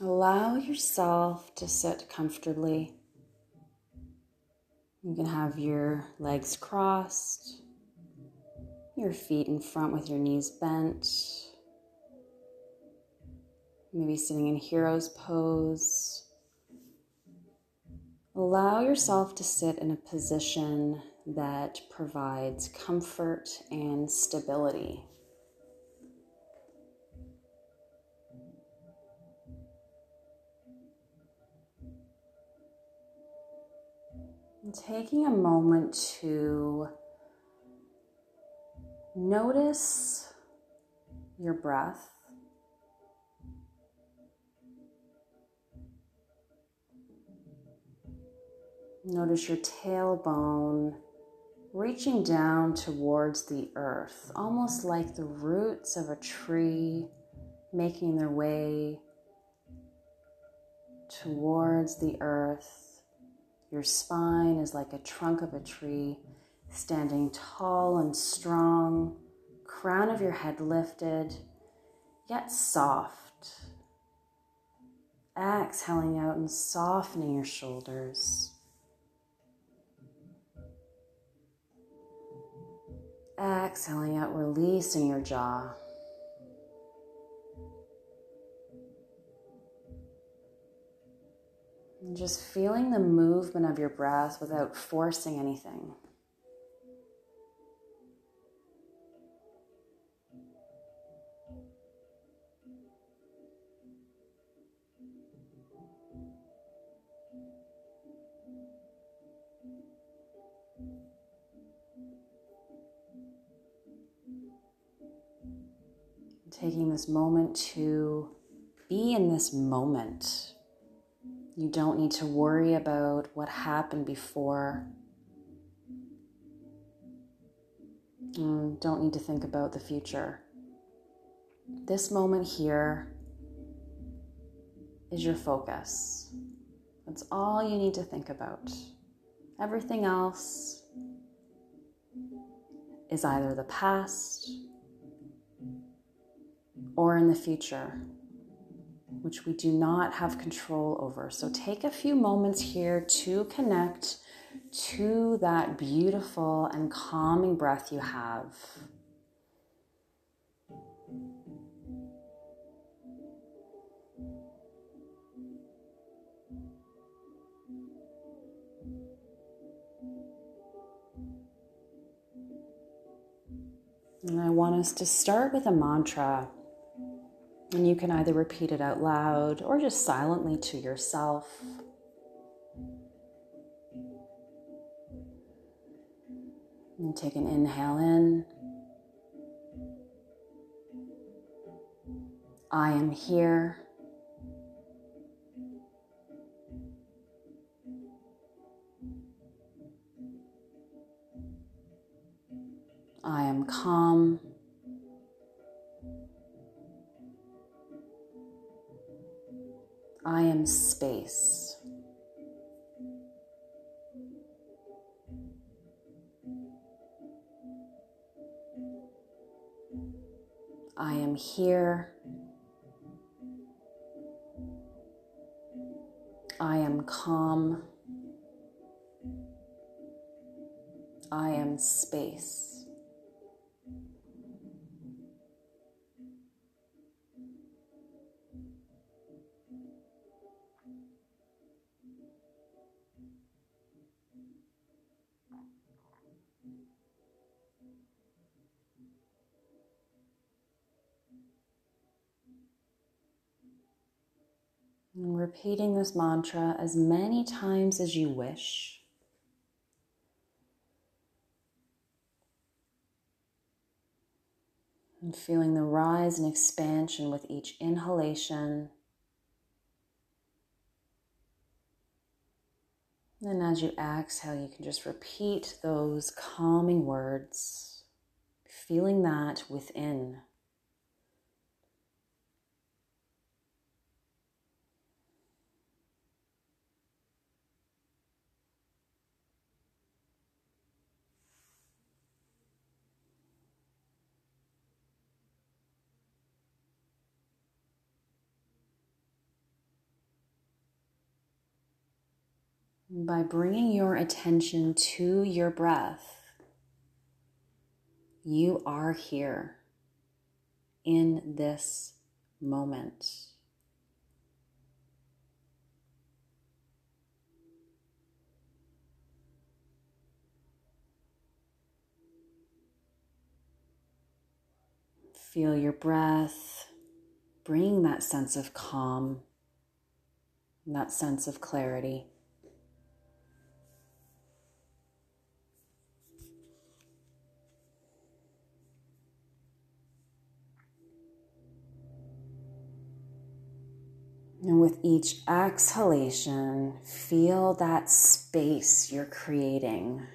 Allow yourself to sit comfortably. You can have your legs crossed, your feet in front with your knees bent. Maybe sitting in hero's pose. Allow yourself to sit in a position that provides comfort and stability. And taking a moment to notice your breath. Notice your tailbone reaching down towards the earth, almost like the roots of a tree making their way towards the earth. Your spine is like a trunk of a tree, standing tall and strong, crown of your head lifted, yet soft. Exhaling out and softening your shoulders. Exhaling out, releasing your jaw. And just feeling the movement of your breath without forcing anything. Taking this moment to be in this moment. You don't need to worry about what happened before. You don't need to think about the future. This moment here is your focus. That's all you need to think about. Everything else is either the past or in the future, which we do not have control over. So take a few moments here to connect to that beautiful and calming breath you have. And I want us to start with a mantra. And you can either repeat it out loud or just silently to yourself. And take an inhale in. I am here. I am calm. I am space. I am here. I am calm. I am space. And repeating this mantra as many times as you wish. And feeling the rise and expansion with each inhalation. And as you exhale, you can just repeat those calming words, feeling that within. by bringing your attention to your breath, you are here in this moment. Feel your breath, bringing that sense of calm, that sense of clarity. And with each exhalation, feel that space you're creating.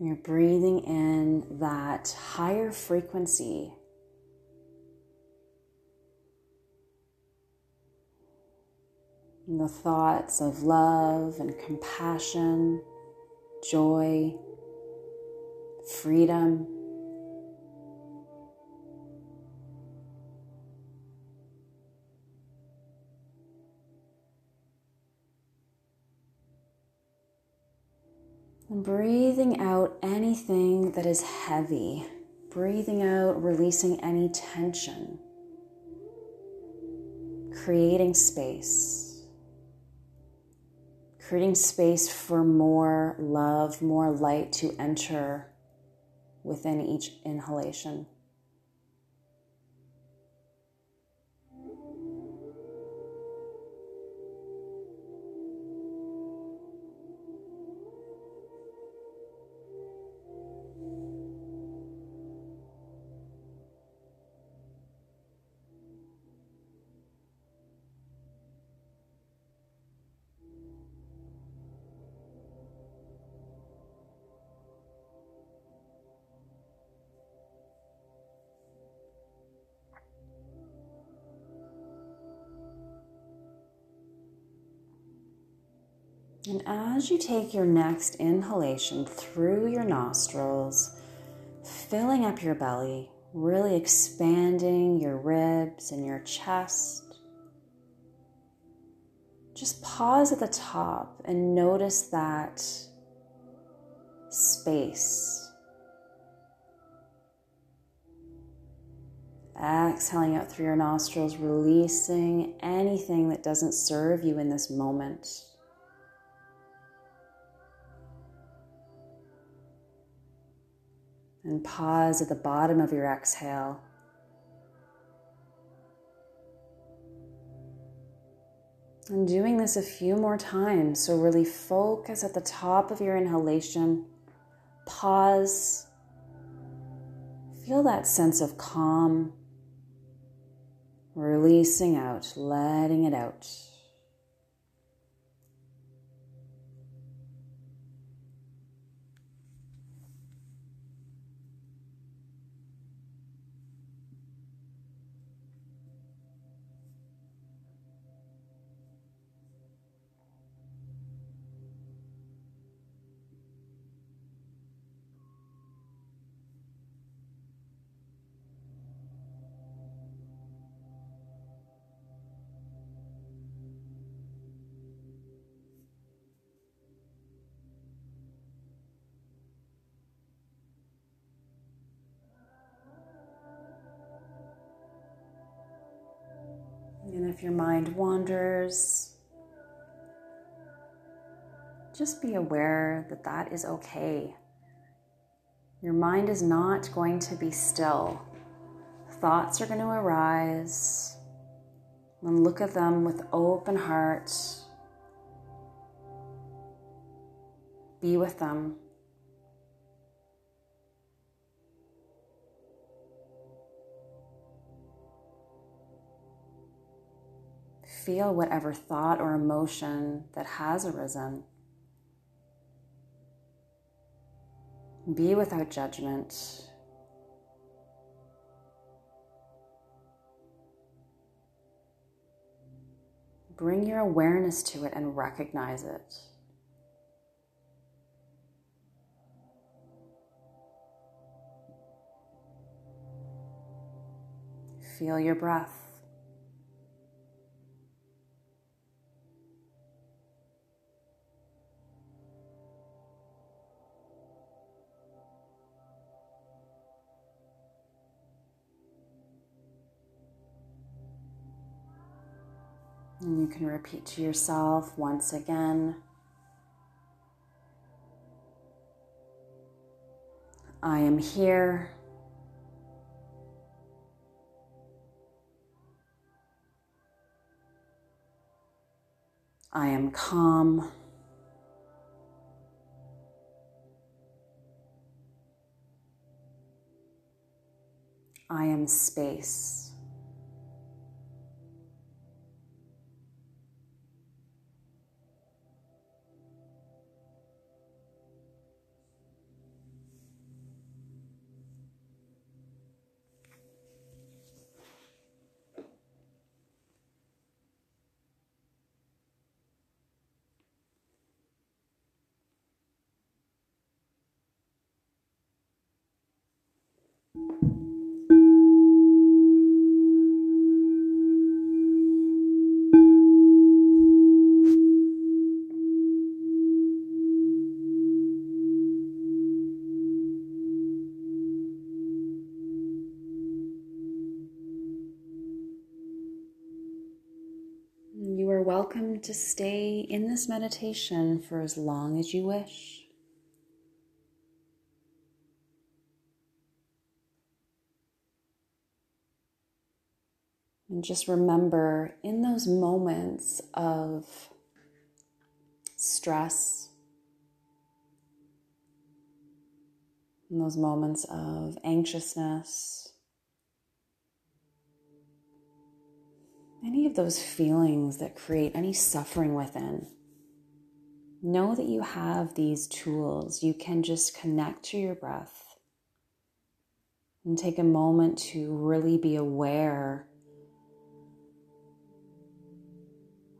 You're breathing in that higher frequency. And the thoughts of love and compassion, joy, freedom. And breathing out anything that is heavy, breathing out, releasing any tension, creating space for more love, more light to enter within each inhalation. And as you take your next inhalation through your nostrils, filling up your belly, really expanding your ribs and your chest, just pause at the top and notice that space. Exhaling out through your nostrils, releasing anything that doesn't serve you in this moment. And pause at the bottom of your exhale. I'm doing this a few more times, so really focus at the top of your inhalation. Pause. Feel that sense of calm. Releasing out, letting it out. And if your mind wanders, just be aware that that is okay. Your mind is not going to be still. Thoughts are going to arise, and look at them with open heart. Be with them. Feel whatever thought or emotion that has arisen. Be without judgment. Bring your awareness to it and recognize it. Feel your breath. And you can repeat to yourself once again, I am here. I am calm. I am space. Welcome to stay in this meditation for as long as you wish. And just remember, in those moments of stress, in those moments of anxiousness, any of those feelings that create any suffering within, know that you have these tools. You can just connect to your breath and take a moment to really be aware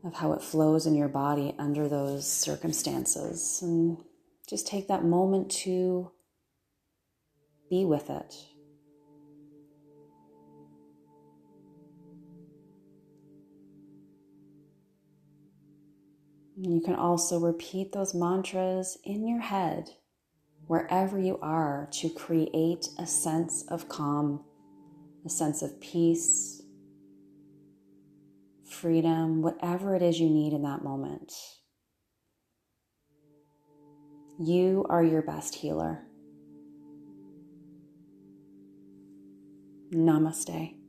of how it flows in your body under those circumstances. And just take that moment to be with it. You can also repeat those mantras in your head, wherever you are, to create a sense of calm, a sense of peace, freedom, whatever it is you need in that moment. You are your best healer. Namaste.